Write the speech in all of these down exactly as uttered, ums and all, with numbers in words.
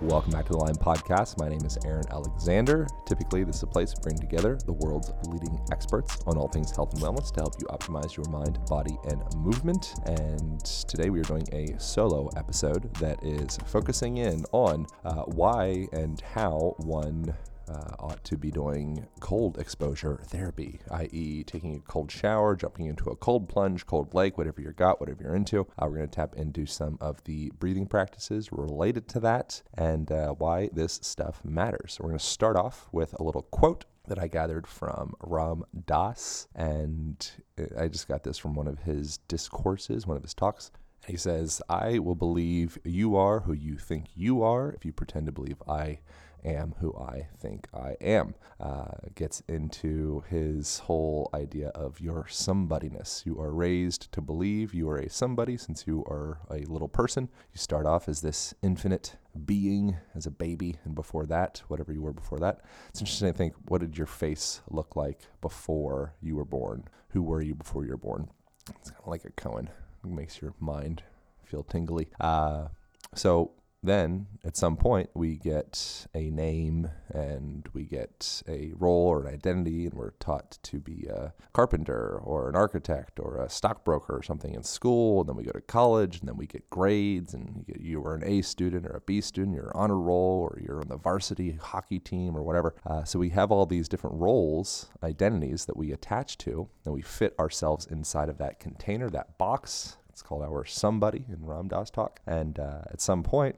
Welcome back to the Align Podcast. My name is Aaron Alexander. Typically, this is a place to bring together the world's leading experts on all things health and wellness to help you optimize your mind, body, and movement. And today we are doing a solo episode that is focusing in on uh, why and how one Uh, ought to be doing cold exposure therapy, that is taking a cold shower, jumping into a cold plunge, cold lake, whatever you're got, whatever you're into. Uh, we're going to tap into some of the breathing practices related to that and uh, why this stuff matters. So we're going to start off with a little quote that I gathered from Ram Dass, and I just got this from one of his discourses, one of his talks. He says, "I will believe you are who you think you are if you pretend to believe I am who I think I am." Uh, gets into his whole idea of your somebodyness. You are raised to believe you are a somebody since you are a little person. You start off as this infinite being, as a baby, and before that, whatever you were before that. It's interesting to think, what did your face look like before you were born? Who were you before you were born? It's kind of like a Cohen. It makes your mind feel tingly. Uh, so... Then, at some point, we get a name and we get a role or an identity, and we're taught to be a carpenter or an architect or a stockbroker or something in school, and then we go to college, and then we get grades, and you, get, you were an A student or a B student, you're on honor roll, or you're on the varsity hockey team or whatever. Uh, so we have all these different roles, identities that we attach to, and we fit ourselves inside of that container, that box. It's called our somebody in Ram Dass talk. And uh, at some point,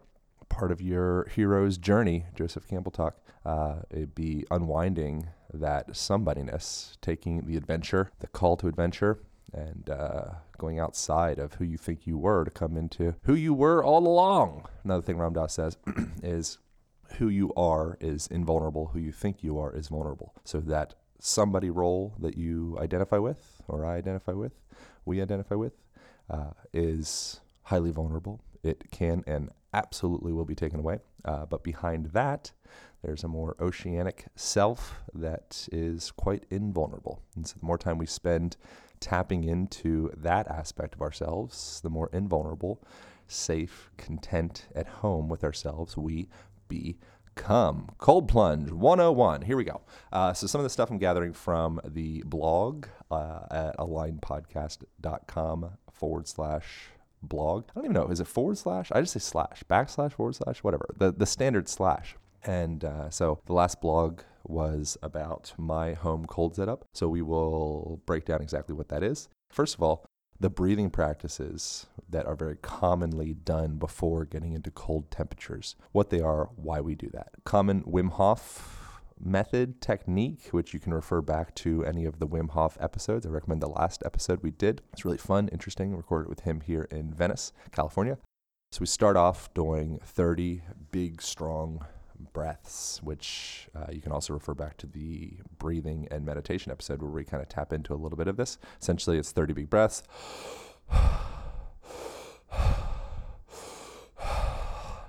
part of your hero's journey, Joseph Campbell talk, uh, it'd be unwinding that somebodyness, taking the adventure, the call to adventure, and uh, going outside of who you think you were to come into who you were all along. Another thing Ram Dass says is who you are is invulnerable, who you think you are is vulnerable. So that somebody role that you identify with, or I identify with, we identify with, uh, is highly vulnerable. It can and absolutely will be taken away. Uh, but behind that, there's a more oceanic self that is quite invulnerable. And so the more time we spend tapping into that aspect of ourselves, the more invulnerable, safe, content, at home with ourselves we become. Cold Plunge one oh one. Here we go. Uh, so some of the stuff I'm gathering from the blog uh, at align podcast dot com forward slash blog. I don't even know. Is it forward slash? I just say slash, backslash, forward slash, whatever. The the standard slash. And uh, so the last blog was about my home cold setup. So we will break down exactly what that is. First of all, the breathing practices that are very commonly done before getting into cold temperatures, what they are, why we do that. Common Wim Hof method technique, which you can refer back to any of the Wim Hof episodes. I recommend the last episode we did. It's really fun, interesting. Recorded with him here in Venice, California. So we start off doing thirty big, strong breaths, which uh, you can also refer back to the breathing and meditation episode where we kind of tap into a little bit of this. Essentially, it's thirty big breaths.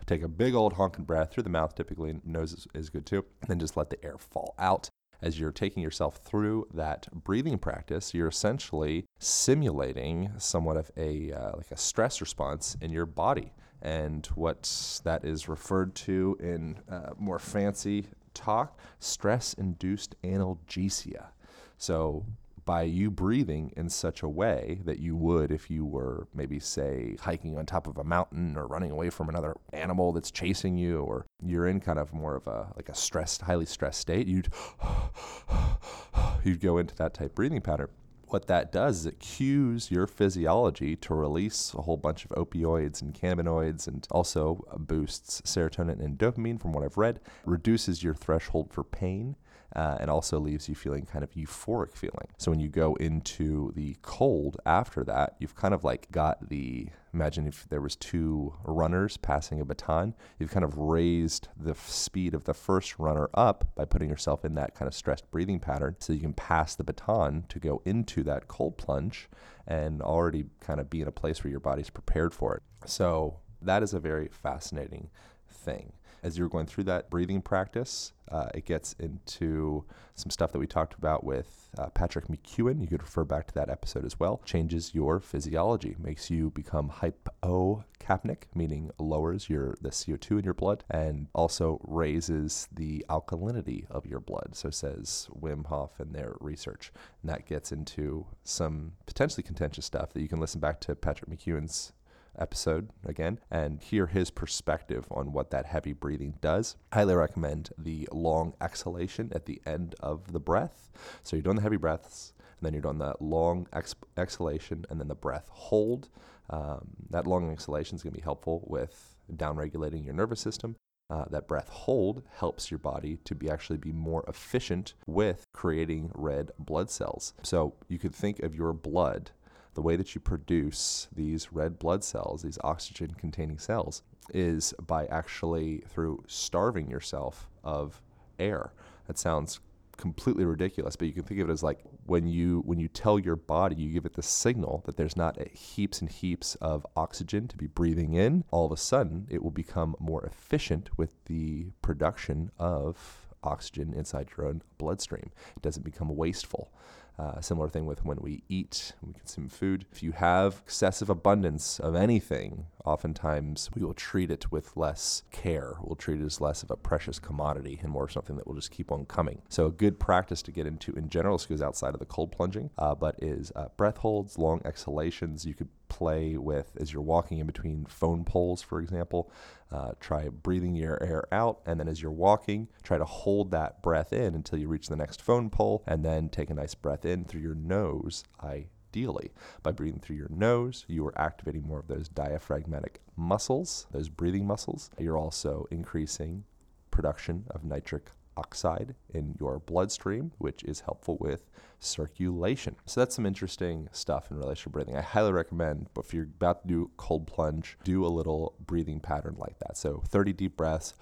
Take a big old honking breath through the mouth, typically nose is, is good too, and then just let the air fall out. As you're taking yourself through that breathing practice, you're essentially simulating somewhat of a uh, like a stress response in your body. And what that is referred to in uh, more fancy talk, stress-induced analgesia. So by you breathing in such a way that you would if you were maybe, say, hiking on top of a mountain or running away from another animal that's chasing you, or you're in kind of more of a like a stressed, highly stressed state, you'd you'd go into that type breathing pattern. What that does is it cues your physiology to release a whole bunch of opioids and cannabinoids, and also boosts serotonin and dopamine from what I've read, reduces your threshold for pain, uh, and also leaves you feeling kind of euphoric feeling. So when you go into the cold after that, you've kind of like got the, imagine if there was two runners passing a baton, you've kind of raised the f- speed of the first runner up by putting yourself in that kind of stressed breathing pattern so you can pass the baton to go into that cold plunge and already kind of be in a place where your body's prepared for it. So that is a very fascinating thing. as you're going through that breathing practice, uh, it gets into some stuff that we talked about with uh, Patrick McKeown. You could refer back to that episode as well. Changes your physiology, makes you become hypocapnic, meaning lowers your the C O two in your blood, and also raises the alkalinity of your blood. So says Wim Hof in their research. And that gets into some potentially contentious stuff that you can listen back to Patrick McKeown's episode again and hear his perspective on what that heavy breathing does. Highly recommend the long exhalation at the end of the breath. So you're doing the heavy breaths, and then you're doing the long ex- exhalation, and then the breath hold. Um, that long exhalation is going to be helpful with down-regulating your nervous system. Uh, that breath hold helps your body to be actually be more efficient with creating red blood cells. So you could think of your blood, the way that you produce these red blood cells, these oxygen-containing cells, is by actually through starving yourself of air. That sounds completely ridiculous, but you can think of it as like when you when you tell your body, you give it the signal that there's not heaps and heaps of oxygen to be breathing in, all of a sudden it will become more efficient with the production of oxygen inside your own bloodstream. It doesn't become wasteful. Uh, similar thing with when we eat, when we consume food. If you have excessive abundance of anything, oftentimes we will treat it with less care. We'll treat it as less of a precious commodity and more something that will just keep on coming. So a good practice to get into in general, this goes outside of the cold plunging, uh, but is uh, breath holds, long exhalations. You could play with as you're walking in between phone poles, for example. Uh, try breathing your air out, and then as you're walking, try to hold that breath in until you reach the next phone pole, and then take a nice breath in through your nose. Ideally, by breathing through your nose, you are activating more of those diaphragmatic muscles, those breathing muscles. You're also increasing production of nitric oxide in your bloodstream, which is helpful with circulation. So that's some interesting stuff in relation to breathing. I highly recommend, if you're about to do cold plunge, do a little breathing pattern like that. So thirty deep breaths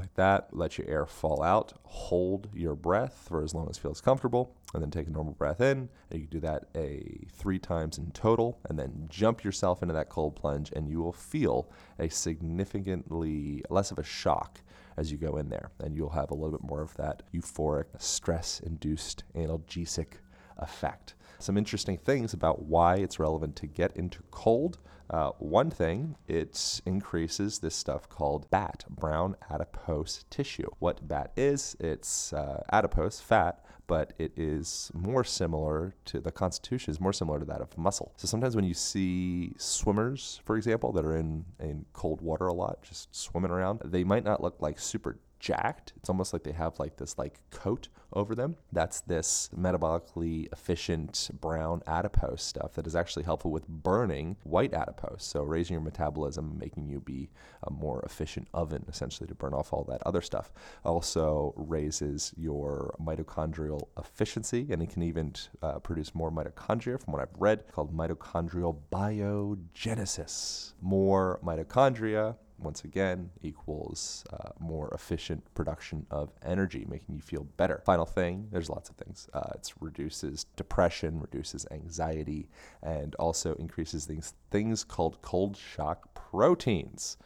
like that. Let your air fall out. Hold your breath for as long as feels comfortable, and then take a normal breath in. And you can do that a three times in total, and then jump yourself into that cold plunge, and you will feel a significantly less of a shock as you go in there, and you'll have a little bit more of that euphoric, stress-induced analgesic effect. Some interesting things about why it's relevant to get into cold. Uh, one thing, it increases this stuff called B A T, brown adipose tissue. What B A T is, it's uh, adipose, fat, but it is more similar to, the constitution is more similar to that of muscle. So sometimes when you see swimmers, for example, that are in, in cold water a lot, just swimming around, they might not look like super jacked. It's almost like they have like this like coat over them. That's this metabolically efficient brown adipose stuff that is actually helpful with burning white adipose. So raising your metabolism, making you be a more efficient oven, essentially, to burn off all that other stuff. Also raises your mitochondrial efficiency, and it can even uh, produce more mitochondria, from what I've read, called mitochondrial biogenesis. More mitochondria, once again, equals uh, more efficient production of energy, making you feel better. Final thing, there's lots of things. Uh, it reduces depression, reduces anxiety, and also increases things things called cold shock proteins.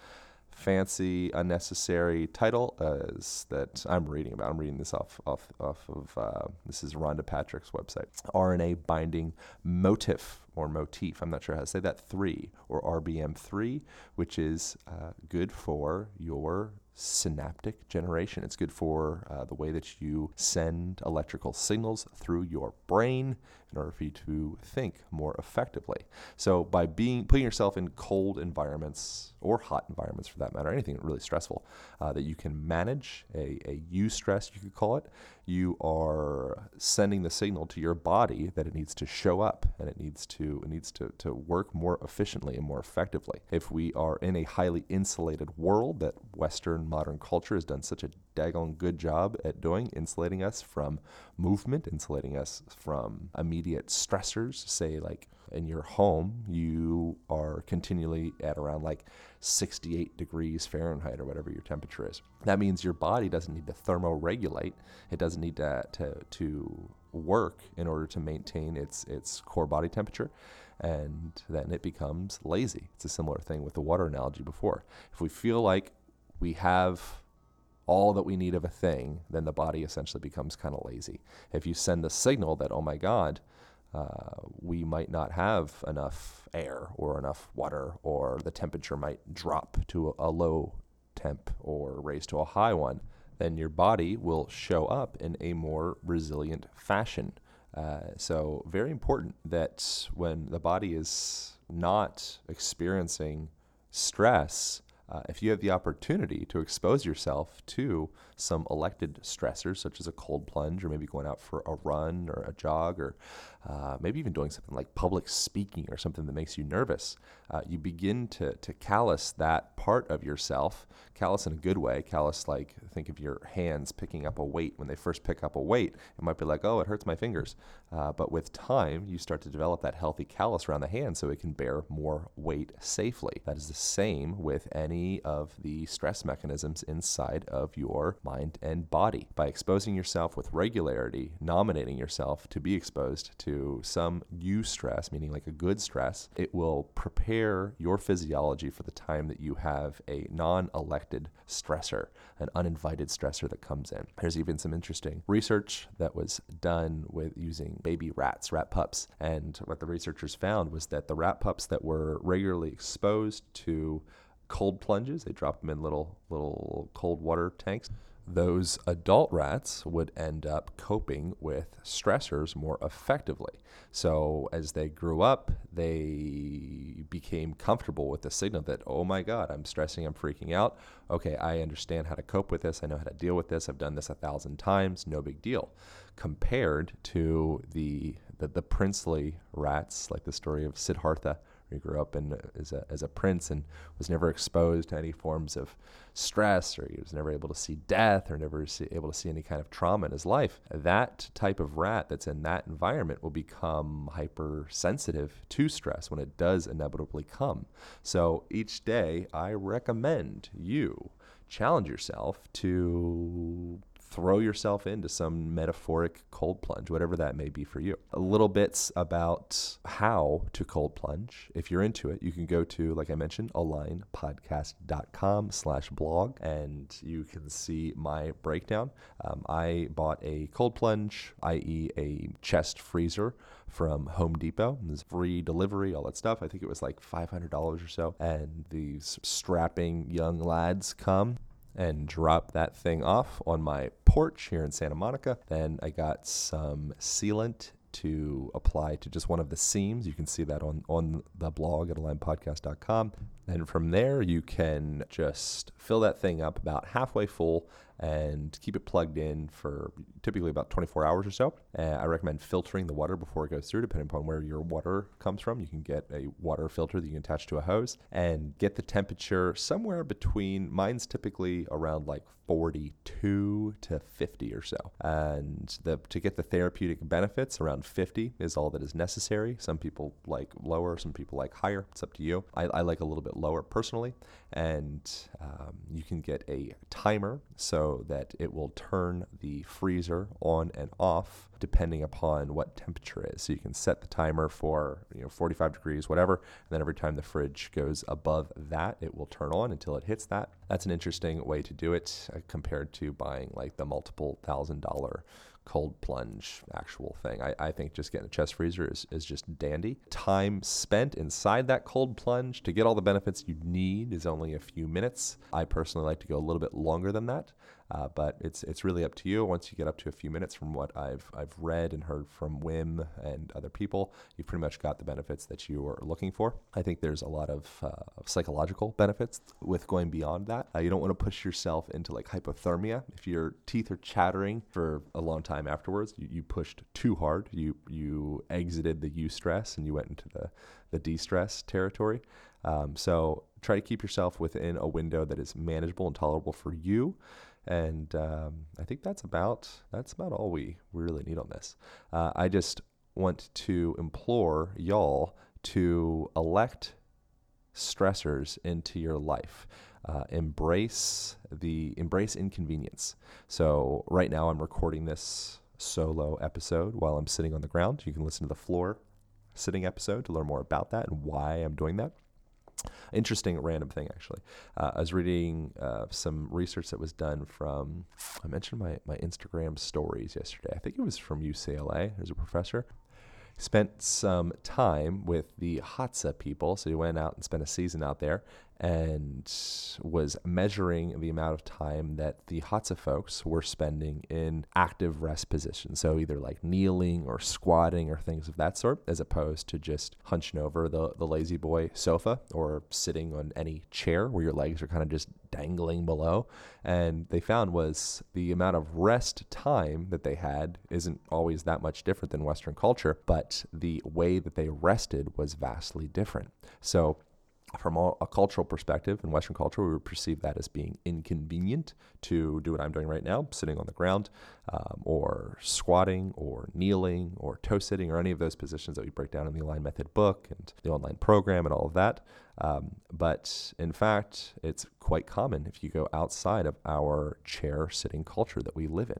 Fancy, unnecessary title uh, is that I'm reading about. I'm reading this off off, off of, uh, this is Rhonda Patrick's website. R N A binding motif. or motif, I'm not sure how to say that, three, or R B M three, which is uh, good for your synaptic generation. It's good for uh, the way that you send electrical signals through your brain in order for you to think more effectively. So by being putting yourself in cold environments, or hot environments for that matter, anything really stressful, uh, that you can manage, a, a eustress you could call it, you are sending the signal to your body that it needs to show up, and it needs to it needs to, to work more efficiently and more effectively. If we are in a highly insulated world that Western modern culture has done such a daggone good job at doing, insulating us from movement, insulating us from immediate stressors, say like in your home, you are continually at around like sixty-eight degrees Fahrenheit or whatever your temperature is. That means your body doesn't need to thermoregulate. It doesn't need to to, to work in order to maintain its its core body temperature. and then it becomes lazy. It's a similar thing with the water analogy before. If we feel like we have all that we need of a thing, then the body essentially becomes kind of lazy. If you send the signal that, oh my God, uh, we might not have enough air or enough water, or the temperature might drop to a, a low temp or raise to a high one, then your body will show up in a more resilient fashion. Uh, so very important that when the body is not experiencing stress, Uh, if you have the opportunity to expose yourself to some elected stressors, such as a cold plunge, or maybe going out for a run or a jog, or uh, maybe even doing something like public speaking or something that makes you nervous, uh, you begin to to callous that part of yourself, callous in a good way, callous like, think of your hands picking up a weight. When they first pick up a weight, it might be like, oh, it hurts my fingers. Uh, but with time, you start to develop that healthy callus around the hand so it can bear more weight safely. That is the same with any of the stress mechanisms inside of your mind and body. By exposing yourself with regularity, nominating yourself to be exposed to some eustress, meaning like a good stress, it will prepare your physiology for the time that you have a non-elected stressor, an uninvited stressor that comes in. There's even some interesting research that was done with using baby rats, rat pups, and what the researchers found was that the rat pups that were regularly exposed to cold plunges, they dropped them in little little cold water tanks, those adult rats would end up coping with stressors more effectively. So as they grew up, they became comfortable with the signal that, oh my God, I'm stressing, I'm freaking out. Okay, I understand how to cope with this. I know how to deal with this. I've done this a thousand times. No big deal. Compared to the the, the princely rats, like the story of Siddhartha, who grew up in, as, a, as a prince and was never exposed to any forms of stress, or he was never able to see death, or never see, able to see any kind of trauma in his life. That type of rat that's in that environment will become hypersensitive to stress when it does inevitably come. So each day, I recommend you challenge yourself to throw yourself into some metaphoric cold plunge, whatever that may be for you. A little bits about how to cold plunge. If you're into it, you can go to, like I mentioned, align podcast dot com slash blog, and you can see my breakdown. Um, I bought a cold plunge, that is a chest freezer, from Home Depot. There's free delivery, all that stuff. I think it was like five hundred dollars or so. And these strapping young lads come and drop that thing off on my porch here in Santa Monica. Then I got some sealant to apply to just one of the seams. You can see that on, on the blog at align podcast dot com. And from there, you can just fill that thing up about halfway full and keep it plugged in for typically about twenty-four hours or so. Uh, I recommend filtering the water before it goes through, depending upon where your water comes from. You can get a water filter that you can attach to a hose and get the temperature somewhere between, mine's typically around like forty-two to fifty or so. And the, to get the therapeutic benefits, around fifty is all that is necessary. Some people like lower, some people like higher. It's up to you. I, I like a little bit lower personally, and um, you can get a timer so that it will turn the freezer on and off depending upon what temperature is. So you can set the timer for, you know, forty-five degrees, whatever, and then every time the fridge goes above that, it will turn on until it hits that. That's an interesting way to do it uh, compared to buying like the multiple thousand dollar cold plunge actual thing. I, I think just getting a chest freezer is, is just dandy. Time spent inside that cold plunge to get all the benefits you need is only a few minutes. I personally like to go a little bit longer than that, uh, but it's it's really up to you. Once you get up to a few minutes, from what I've I've read and heard from Wim and other people, you've pretty much got the benefits that you are looking for. I think there's a lot of uh, psychological benefits with going beyond that. Uh, you don't want to push yourself into like hypothermia. If your teeth are chattering for a long time afterwards, you, you pushed too hard, you you exited the eustress and you went into the the de-stress territory. Um, so try to keep yourself within a window that is manageable and tolerable for you. And um, I think that's about that's about all we really need on this. Uh, I just want to implore y'all to elect stressors into your life. Uh, embrace the embrace inconvenience. So right now I'm recording this solo episode while I'm sitting on the ground. You can listen to the floor sitting episode to learn more about that and why I'm doing that. Interesting random thing, actually. Uh, I was reading uh, some research that was done from, I mentioned my, my Instagram stories yesterday. I think it was from U C L A. There's a professor. Spent some time with the Hadza people. So he went out and spent a season out there and was measuring the amount of time that the Hadza folks were spending in active rest positions. So either like kneeling or squatting or things of that sort, as opposed to just hunching over the, the lazy boy sofa or sitting on any chair where your legs are kind of just dangling below. And they found was the amount of rest time that they had isn't always that much different than Western culture, but the way that they rested was vastly different. So from a cultural perspective, in Western culture, we would perceive that as being inconvenient to do what I'm doing right now, sitting on the ground um, or squatting or kneeling or toe sitting or any of those positions that we break down in the Align Method book and the online program and all of that. Um, but in fact, it's quite common if you go outside of our chair sitting culture that we live in.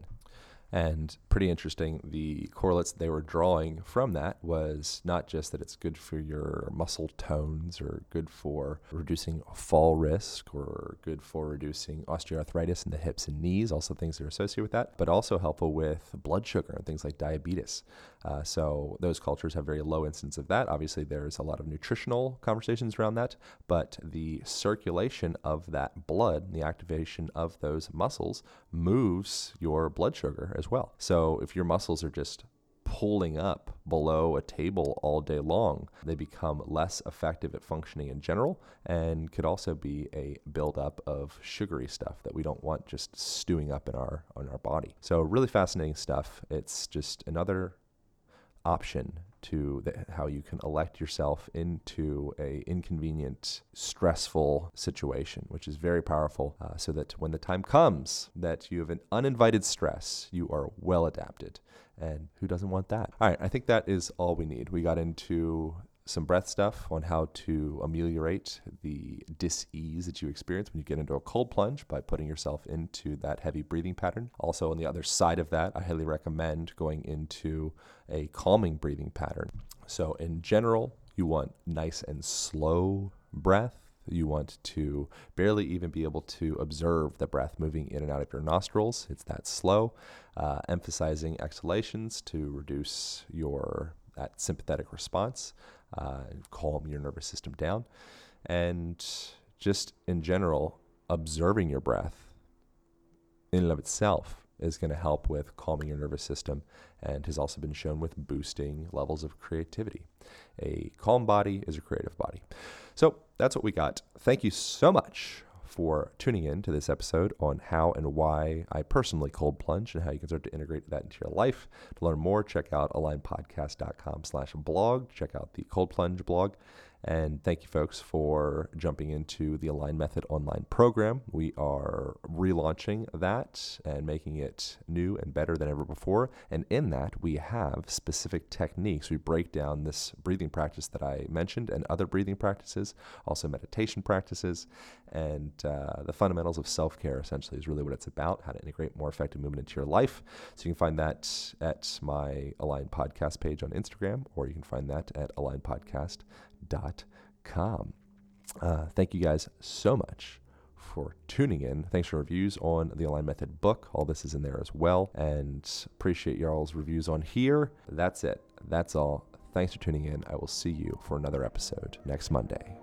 And pretty interesting, the correlates they were drawing from that was not just that it's good for your muscle tones or good for reducing fall risk or good for reducing osteoarthritis in the hips and knees, also things that are associated with that, but also helpful with blood sugar and things like diabetes. Uh, so those cultures have very low incidence of that. Obviously, there's a lot of nutritional conversations around that, but the circulation of that blood, the activation of those muscles moves your blood sugar as well. So if your muscles are just pulling up below a table all day long, they become less effective at functioning in general and could also be a buildup of sugary stuff that we don't want just stewing up in our on our body. So really fascinating stuff. It's just another option to the, how you can elect yourself into a inconvenient, stressful situation, which is very powerful, uh, so that when the time comes that you have an uninvited stress, you are well adapted. And who doesn't want that? All right, I think that is all we need. We got into some breath stuff on how to ameliorate the dis-ease that you experience when you get into a cold plunge by putting yourself into that heavy breathing pattern. Also, on the other side of that, I highly recommend going into a calming breathing pattern. So in general, you want nice and slow breath. You want to barely even be able to observe the breath moving in and out of your nostrils. It's that slow, uh, emphasizing exhalations to reduce your that sympathetic response. Uh, calm your nervous system down, and just in general, observing your breath in and of itself is going to help with calming your nervous system and has also been shown with boosting levels of creativity. A calm body is a creative body. So that's what we got. Thank you so much for tuning in to this episode on how and why I personally cold plunge and how you can start to integrate that into your life. To learn more, check out align podcast dot com slash blog. Check out the cold plunge blog. And thank you folks for jumping into the Align Method online program. We are relaunching that and making it new and better than ever before. And in that, we have specific techniques. We break down this breathing practice that I mentioned and other breathing practices, also meditation practices, and uh, the fundamentals of self-care essentially is really what it's about, how to integrate more effective movement into your life. So you can find that at my Align Podcast page on Instagram, or you can find that at align podcast dot com. Uh, thank you guys so much for tuning in. Thanks for reviews on the Align Method book. All this is in there as well, and appreciate y'all's reviews on here. That's it. That's all. Thanks for tuning in. I will see you for another episode next Monday.